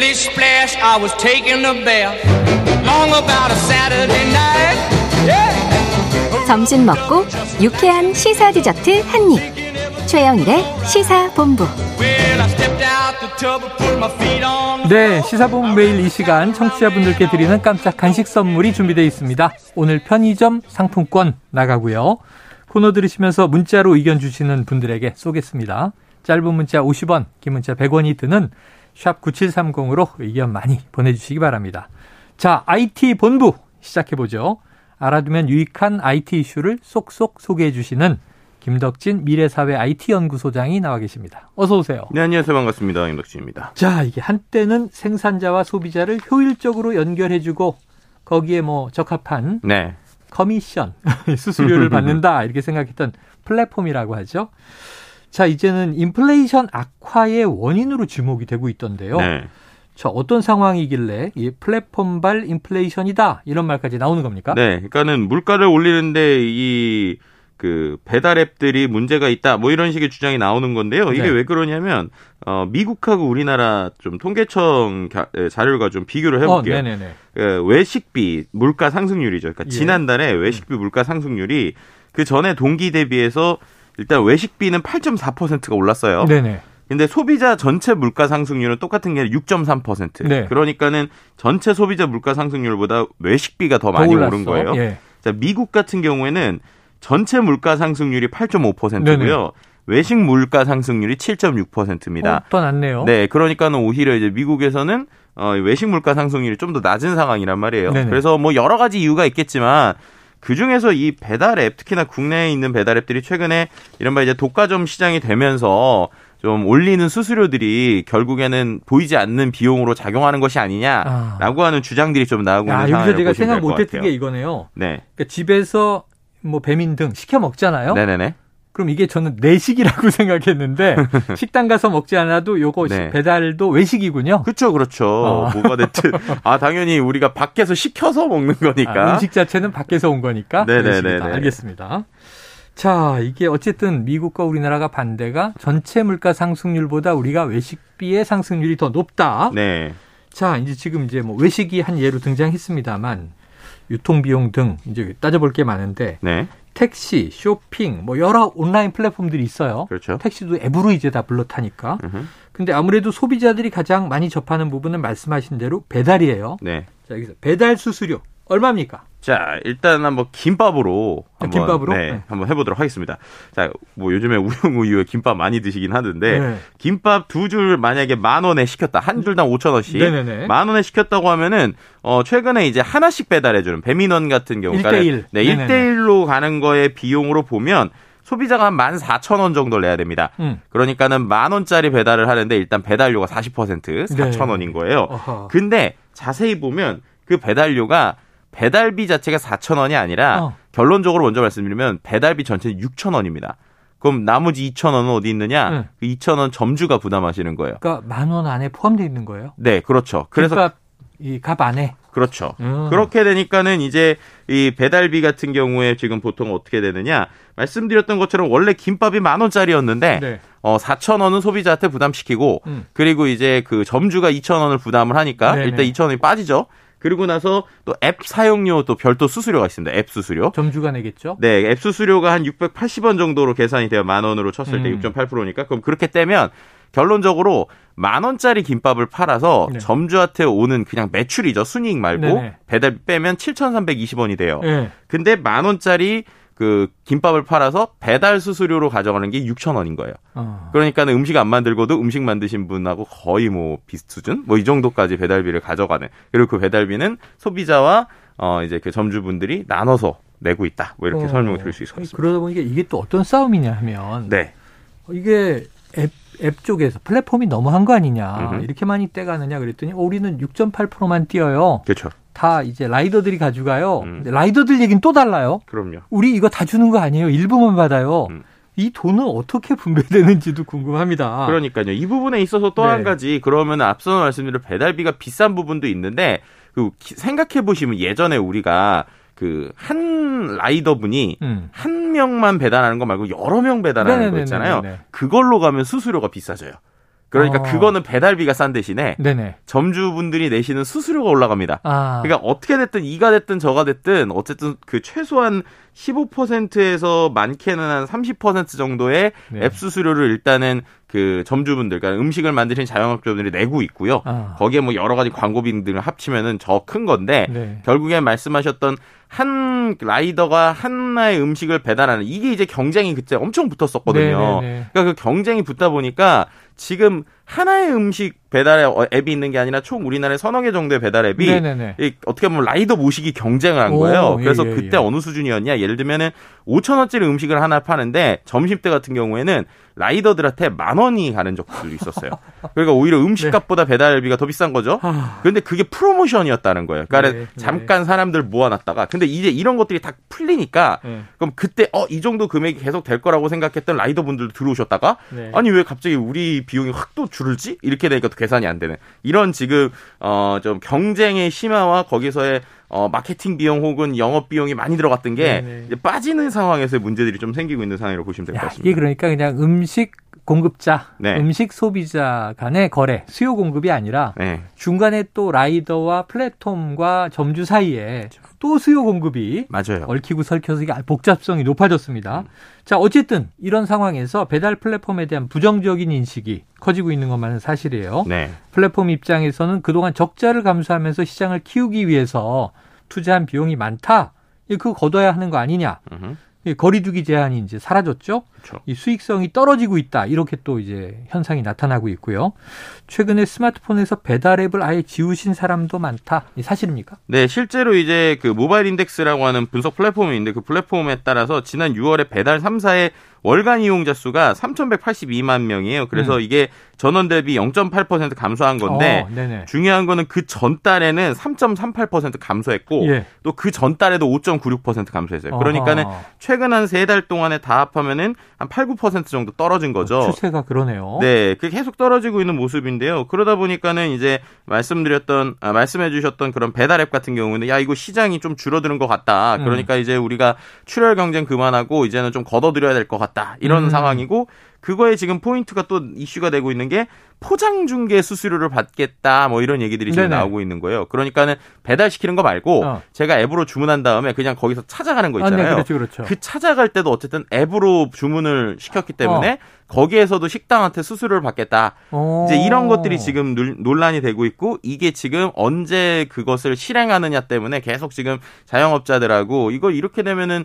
Splish splash, I was taking a bath. Long about a Saturday night. Yeah. 점심 먹고 유쾌한 시사 디저트 한 입. 최영일의 시사본부. 네, 시사본부 매일 이 시간 청취자분들께 드리는 깜짝 간식 선물이 준비되어 있습니다. 오늘 편의점 상품권 나가고요. 코너 들으시면서 문자로 의견 주시는 분들에게 쏘겠습니다. 짧은 문자 50원, 긴 문자 100원이 드는 샵 9730으로 의견 많이 보내주시기 바랍니다. 자, IT본부 시작해보죠. 알아두면 유익한 IT 이슈를 쏙쏙 소개해 주시는 김덕진 미래사회 IT연구소장이 나와 계십니다. 어서 오세요. 네, 안녕하세요. 반갑습니다. 김덕진입니다. 자, 이게 한때는 생산자와 소비자를 효율적으로 연결해주고 거기에 뭐 적합한 네. 커미션, 수수료를 받는다 이렇게 생각했던 플랫폼이라고 하죠. 자, 이제는 인플레이션 악화의 원인으로 주목이 되고 있던데요. 네. 자, 어떤 상황이길래 이 플랫폼발 인플레이션이다 이런 말까지 나오는 겁니까? 네, 그러니까는 물가를 올리는데 이 그 배달앱들이 문제가 있다 뭐 이런 식의 주장이 나오는 건데요. 이게 네. 왜 그러냐면 미국하고 우리나라 좀 통계청 자료가 좀 비교를 해볼게요. 그 외식비 물가 상승률이죠. 그러니까 지난달에 외식비 물가 상승률이 그 전에 동기 대비해서 일단 외식비는 8.4%가 올랐어요. 네네. 근데 소비자 전체 물가 상승률은 똑같은 게 6.3%. 네. 그러니까는 전체 소비자 물가 상승률보다 외식비가 더 많이 올랐어. 오른 거예요. 예. 자, 미국 같은 경우에는 전체 물가 상승률이 8.5%고요. 네네. 외식 물가 상승률이 7.6%입니다. 더 낮네요. 네, 그러니까는 오히려 이제 미국에서는 외식 물가 상승률이 좀 더 낮은 상황이란 말이에요. 네네. 그래서 뭐 여러 가지 이유가 있겠지만. 그중에서 이 배달앱, 특히나 국내에 있는 배달앱들이 최근에 이른바 이제 독과점 시장이 되면서 좀 올리는 수수료들이 결국에는 보이지 않는 비용으로 작용하는 것이 아니냐라고 하는 주장들이 좀 나오고 있는 상황이라고 보시면 될 것 같아요. 여기서 제가 생각 못했던 게 이거네요. 네. 그러니까 집에서 뭐 배민 등 시켜 먹잖아요. 네네네. 그럼 이게 저는 내식이라고 생각했는데 식당 가서 먹지 않아도 요거 네. 배달도 외식이군요. 그렇죠. 그렇죠. 뭐가 됐든. 아, 당연히 우리가 밖에서 시켜서 먹는 거니까. 아, 음식 자체는 밖에서 온 거니까. 네네네. 알겠습니다. 자, 이게 어쨌든 미국과 우리나라가 반대가 전체 물가 상승률보다 우리가 외식비의 상승률이 더 높다. 네. 자, 이제 지금 이제 뭐 외식이 한 예로 등장했습니다만 유통비용 등 이제 따져볼 게 많은데. 네. 택시, 쇼핑, 뭐 여러 온라인 플랫폼들이 있어요. 그렇죠. 택시도 앱으로 이제 다 불러 타니까. 근데 아무래도 소비자들이 가장 많이 접하는 부분은 말씀하신 대로 배달이에요. 네. 자, 여기서 배달 수수료 얼마입니까? 자, 일단 한번 김밥으로 네, 한번 해보도록 하겠습니다. 자, 뭐 요즘에 우유에 김밥 많이 드시긴 하는데 네. 김밥 두 줄 만약에 10,000원에 시켰다, 한 줄당 5,000원씩 10,000원에 시켰다고 하면은 최근에 이제 하나씩 배달해주는 배민원 같은 경우 1:1 네, 1:1로 가는 거의 비용으로 보면. 소비자가 한 14,000원 정도를 내야 됩니다. 그러니까는 10,000원짜리 배달을 하는데 일단 배달료가 40% 4,000원인 거예요. 어허. 근데 자세히 보면 그 배달료가 배달비 자체가 4,000원이 아니라 결론적으로 먼저 말씀드리면 배달비 전체는 6,000원입니다. 그럼 나머지 2,000원은 어디 있느냐? 그 2,000원 점주가 부담하시는 거예요. 그러니까 10,000원 안에 포함되어 있는 거예요? 네, 그렇죠. 그래서 이 값 안에? 그렇죠. 그렇게 되니까는 이제 이 배달비 같은 경우에 지금 보통 어떻게 되느냐. 말씀드렸던 것처럼 원래 김밥이 10,000원짜리였는데 네. 4,000원은 소비자한테 부담시키고 그리고 이제 그 점주가 2,000원을 부담을 하니까 네네. 일단 2,000원이 빠지죠. 그리고 나서 또 앱 사용료 또 별도 수수료가 있습니다. 앱 수수료. 점주가 내겠죠? 네. 앱 수수료가 한 680원 정도로 계산이 돼요. 10,000원으로 쳤을 때 6.8%니까. 그럼 그렇게 떼면 결론적으로 10,000원짜리 김밥을 팔아서 네. 점주한테 오는 그냥 매출이죠. 순이익 말고 네네. 배달 빼면 7,320원이 돼요. 네. 근데 10,000원짜리 그 김밥을 팔아서 배달 수수료로 가져가는 게 6,000원인 거예요. 그러니까 음식 안 만들고도 음식 만드신 분하고 거의 뭐 비슷 수준? 뭐 이 정도까지 배달비를 가져가는. 그리고 그 배달비는 소비자와 이제 그 점주분들이 나눠서 내고 있다. 뭐 이렇게 설명을 드릴 수 있을 것 같습니다. 그러다 보니까 이게 또 어떤 싸움이냐 하면 네. 이게 앱 쪽에서 플랫폼이 너무한 거 아니냐 이렇게 많이 떼가느냐 그랬더니 우리는 6.8%만 띄어요. 그렇죠. 다 이제 라이더들이 가져가요. 근데 라이더들 얘기는 또 달라요. 그럼요. 우리 이거 다 주는 거 아니에요. 일부만 받아요. 이 돈은 어떻게 분배되는지도 궁금합니다. 그러니까요. 이 부분에 있어서 또 한 네. 가지 그러면 앞서 말씀드린 배달비가 비싼 부분도 있는데 그 생각해 보시면 예전에 우리가 그 한 라이더분이 한 명만 배달하는 거 말고 여러 명 배달하는 거 있잖아요. 그걸로 가면 수수료가 비싸져요. 그러니까 그거는 배달비가 싼 대신에 네네. 점주분들이 내시는 수수료가 올라갑니다. 아. 그러니까 어떻게 됐든 이가 됐든 저가 됐든 어쨌든 그 최소한 15%에서 많게는 한 30% 정도의 네. 앱 수수료를 일단은 그 점주분들, 그러니까 음식을 만드신 자영업자분들이 내고 있고요. 아. 거기에 뭐 여러 가지 광고비 등을 합치면은 저 큰 건데 네. 결국에 말씀하셨던 한 라이더가 하나의 음식을 배달하는 이게 이제 경쟁이 그때 엄청 붙었었거든요. 네네네. 그러니까 그 경쟁이 붙다 보니까 지금 하나의 음식 배달 앱이 있는 게 아니라 총 우리나라에 30개 정도의 배달 앱이 어떻게 보면 라이더 모시기 경쟁을 한 거예요. 그래서 그때 어느 수준이었냐. 예를 들면은 5,000원짜리 음식을 하나 파는데 점심때 같은 경우에는 라이더들한테 10,000원이 가는 적도 있었어요. 그러니까 오히려 음식값보다 배달비가 더 비싼 거죠. 그런데 그게 프로모션이었다는 거예요. 그러니까 네, 잠깐 네. 사람들 모아놨다가 근데 이제 이런 것들이 다 풀리니까 네. 그럼 그때 이 정도 금액이 계속 될 거라고 생각했던 라이더분들도 들어오셨다가 네. 아니 왜 갑자기 우리 비용이 확 또 줄을지? 이렇게 되니까 또 계산이 안 되는 이런 지금 좀 경쟁의 심화와 거기서의 마케팅 비용 혹은 영업 비용이 많이 들어갔던 게 이제 빠지는 상황에서의 문제들이 좀 생기고 있는 상황이라고 보시면 될 것 같습니다. 이게 그러니까 그냥 음식 공급자, 네. 음식 소비자 간의 거래, 수요 공급이 아니라 네. 중간에 또 라이더와 플랫폼과 점주 사이에 그렇죠. 또 수요 공급이 맞아요. 얽히고 설켜서 이게 복잡성이 높아졌습니다. 자, 어쨌든 이런 상황에서 배달 플랫폼에 대한 부정적인 인식이 커지고 있는 것만은 사실이에요. 네. 플랫폼 입장에서는 그동안 적자를 감수하면서 시장을 키우기 위해서 투자한 비용이 많다. 그거 거둬야 하는 거 아니냐. 거리두기 제한이 이제 사라졌죠. 그렇죠. 이 수익성이 떨어지고 있다. 이렇게 또 이제 현상이 나타나고 있고요. 최근에 스마트폰에서 배달 앱을 아예 지우신 사람도 많다. 이 사실입니까? 네, 실제로 이제 그 모바일 인덱스라고 하는 분석 플랫폼이 있는데 그 플랫폼에 따라서 지난 6월에 배달 3사의 월간 이용자 수가 3,182만 명이에요. 그래서 이게 전원 대비 0.8% 감소한 건데 중요한 거는 그 전달에는 3.38% 감소했고 예. 또 그 전달에도 5.96% 감소했어요. 그러니까는 최근 한 3달 동안에 다 합하면은 한 8, 9% 정도 떨어진 거죠. 추세가 그러네요. 네, 그게 계속 떨어지고 있는 모습인데요. 그러다 보니까는 이제 말씀해주셨던 그런 배달 앱 같은 경우는 야 이거 시장이 좀 줄어드는 것 같다. 그러니까 이제 우리가 출혈 경쟁 그만하고 이제는 좀 걷어들여야 될 것 같다. 이런 상황이고 그거에 지금 포인트가 또 이슈가 되고 있는 게 포장 중개 수수료를 받겠다 뭐 이런 얘기들이 지금 나오고 있는 거예요. 그러니까는 배달시키는 거 말고 제가 앱으로 주문한 다음에 그냥 거기서 찾아가는 거 있잖아요. 아, 네, 그렇죠, 그렇죠. 그 찾아갈 때도 어쨌든 앱으로 주문을 시켰기 때문에 거기에서도 식당한테 수수료를 받겠다. 이제 이런 것들이 지금 논란이 되고 있고 이게 지금 언제 그것을 실행하느냐 때문에 계속 지금 자영업자들하고 이거 이렇게 되면은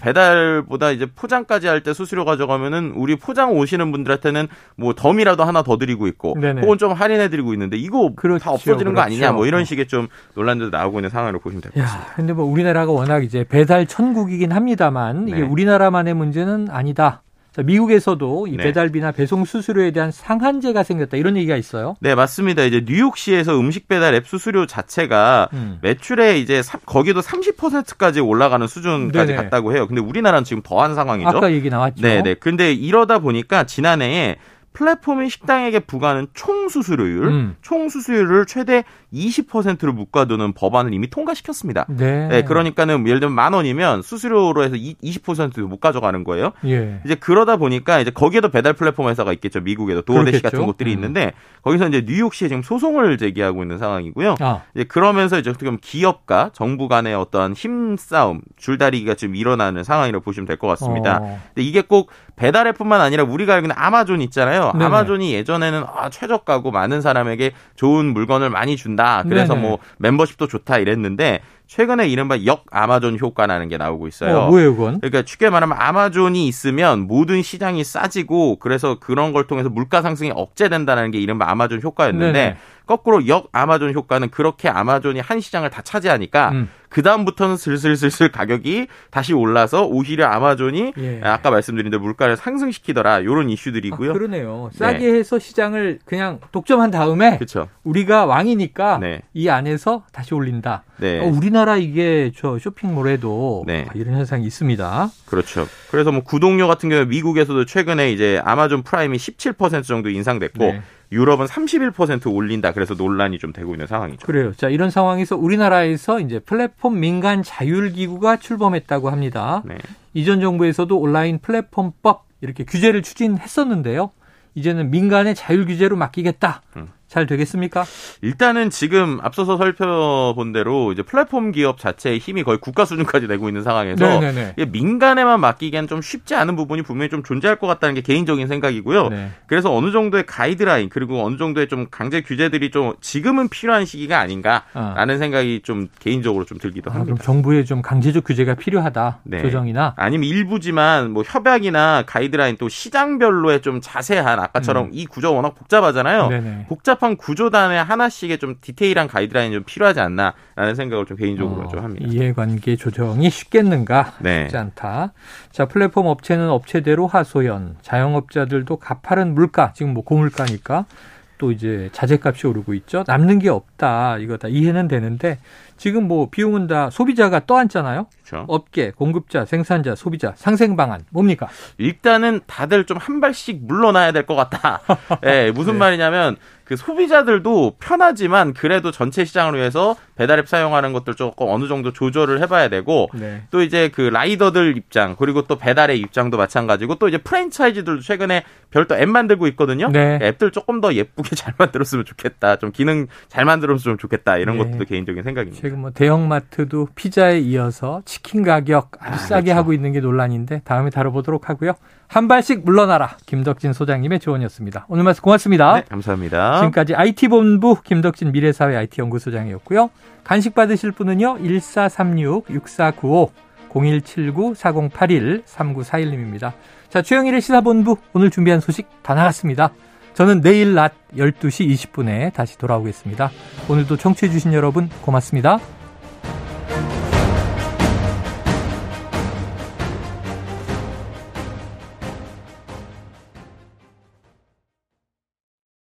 배달보다 이제 포장까지 할 때 수수료 가져가면은 우리 포장 오시는 분들한테는 뭐 덤이라도 하나 더 드리고 있고 네네. 혹은 좀 할인해드리고 있는데 이거 그렇죠, 다 없어지는 거 아니냐 뭐 이런 식의 좀 논란도 나오고 있는 상황으로 보시면 될 것 같습니다. 근데 뭐 우리나라가 워낙 이제 배달 천국이긴 합니다만 이게 우리나라만의 문제는 아니다. 미국에서도 이 배달비나 배송 수수료에 대한 상한제가 생겼다 이런 얘기가 있어요. 네, 맞습니다. 이제 뉴욕시에서 음식 배달 앱 수수료 자체가 매출에 이제 거기도 30%까지 올라가는 수준까지 네네. 갔다고 해요. 근데 우리나라는 지금 더한 상황이죠. 아까 얘기 나왔죠. 네, 네. 근데 이러다 보니까 지난해에 플랫폼이 식당에게 부과하는 총 수수료를 최대 20%로 묶어두는 법안을 이미 통과시켰습니다. 네. 네, 그러니까는 예를 들면 10,000원이면 수수료로 해서 20%도 못 가져가는 거예요. 예. 이제 그러다 보니까 이제 거기에도 배달 플랫폼 회사가 있겠죠. 미국에도 도어대시 같은 곳들이 있는데 거기서 이제 뉴욕시에 지금 소송을 제기하고 있는 상황이고요. 이제 그러면서 이제 어떻게 보면 기업과 정부 간의 어떤 힘싸움, 줄다리기가 지금 일어나는 상황이라고 보시면 될 것 같습니다. 근데 이게 꼭 배달 앱뿐만 아니라 우리가 알고 있는 아마존 있잖아요. 네네. 아마존이 예전에는 최저가고 많은 사람에게 좋은 물건을 많이 준다. 그래서 네네. 뭐 멤버십도 좋다 이랬는데 최근에 이른바 아마존 효과라는 게 나오고 있어요. 뭐예요, 그건? 그러니까 쉽게 말하면 아마존이 있으면 모든 시장이 싸지고 그래서 그런 걸 통해서 물가 상승이 억제된다는 게 이른바 아마존 효과였는데 네네. 거꾸로 아마존 효과는 그렇게 아마존이 한 시장을 다 차지하니까 그다음부터는 슬슬 가격이 다시 올라서 오히려 아마존이 아까 말씀드린 대로 물가를 상승시키더라. 이런 이슈들이고요. 그러네요. 싸게 해서 시장을 그냥 독점한 다음에 그쵸. 우리가 왕이니까 이 안에서 다시 올린다. 네. 우리나라 이게 저 쇼핑몰에도 이런 현상이 있습니다. 그렇죠. 그래서 뭐 구독료 같은 경우에 미국에서도 최근에 이제 아마존 프라임이 17% 정도 인상됐고 유럽은 31% 올린다. 그래서 논란이 좀 되고 있는 상황이죠. 그래요. 자, 이런 상황에서 우리나라에서 이제 플랫폼 민간 자율 기구가 출범했다고 합니다. 이전 정부에서도 온라인 플랫폼법 이렇게 규제를 추진했었는데요. 이제는 민간의 자율규제로 맡기겠다. 잘 되겠습니까? 일단은 지금 앞서서 살펴본 대로 이제 플랫폼 기업 자체의 힘이 거의 국가 수준까지 내고 있는 상황에서 민간에만 맡기기엔 좀 쉽지 않은 부분이 분명히 좀 존재할 것 같다는 게 개인적인 생각이고요. 네. 그래서 어느 정도의 가이드라인 그리고 어느 정도의 좀 강제 규제들이 좀 지금은 필요한 시기가 아닌가라는 생각이 좀 개인적으로 좀 들기도 합니다. 그럼 정부의 좀 강제적 규제가 필요하다. 네. 조정이나 아니면 일부지만 뭐 협약이나 가이드라인 또 시장별로의 좀 자세한 아까처럼 이 구조 워낙 복잡하잖아요. 네네. 복잡한 구조단에 하나씩의 좀 디테일한 가이드라인이 좀 필요하지 않나라는 생각을 좀 개인적으로 좀 합니다. 이해관계 조정이 쉽겠는가? 네. 쉽지 않다. 자, 플랫폼 업체는 업체대로 하소연, 자영업자들도 가파른 물가, 지금 뭐 고물가니까 또 이제 자재값이 오르고 있죠. 남는 게 없다. 이거 다 이해는 되는데 지금 뭐 비용은 다 소비자가 떠안잖아요. 그렇죠. 업계, 공급자, 생산자, 소비자 상생 방안 뭡니까? 일단은 다들 좀 한 발씩 물러나야 될 것 같다. 네, 무슨 네. 말이냐면 그 소비자들도 편하지만 그래도 전체 시장을 위해서 배달앱 사용하는 것들 조금 어느 정도 조절을 해봐야 되고 네. 또 이제 그 라이더들 입장 그리고 또 배달의 입장도 마찬가지고 또 이제 프랜차이즈들도 최근에 별도 앱 만들고 있거든요. 네. 앱들 조금 더 예쁘게 잘 만들었으면 좋겠다. 좀 기능 잘 만들었으면 좋겠다. 이런 네. 것도 개인적인 생각입니다. 최근 뭐 대형마트도 피자에 이어서 치킨 가격 아주 싸게 그렇죠. 하고 있는 게 논란인데 다음에 다뤄보도록 하고요. 한 발씩 물러나라. 김덕진 소장님의 조언이었습니다. 오늘 말씀 고맙습니다. 네, 감사합니다. 지금까지 IT본부 김덕진 미래사회 IT연구소장이었고요. 간식 받으실 분은요. 1436-6495-0179-4081-3941님입니다. 자, 최영일의 시사본부 오늘 준비한 소식 다 나갔습니다. 저는 내일 낮 12시 20분에 다시 돌아오겠습니다. 오늘도 청취해 주신 여러분 고맙습니다.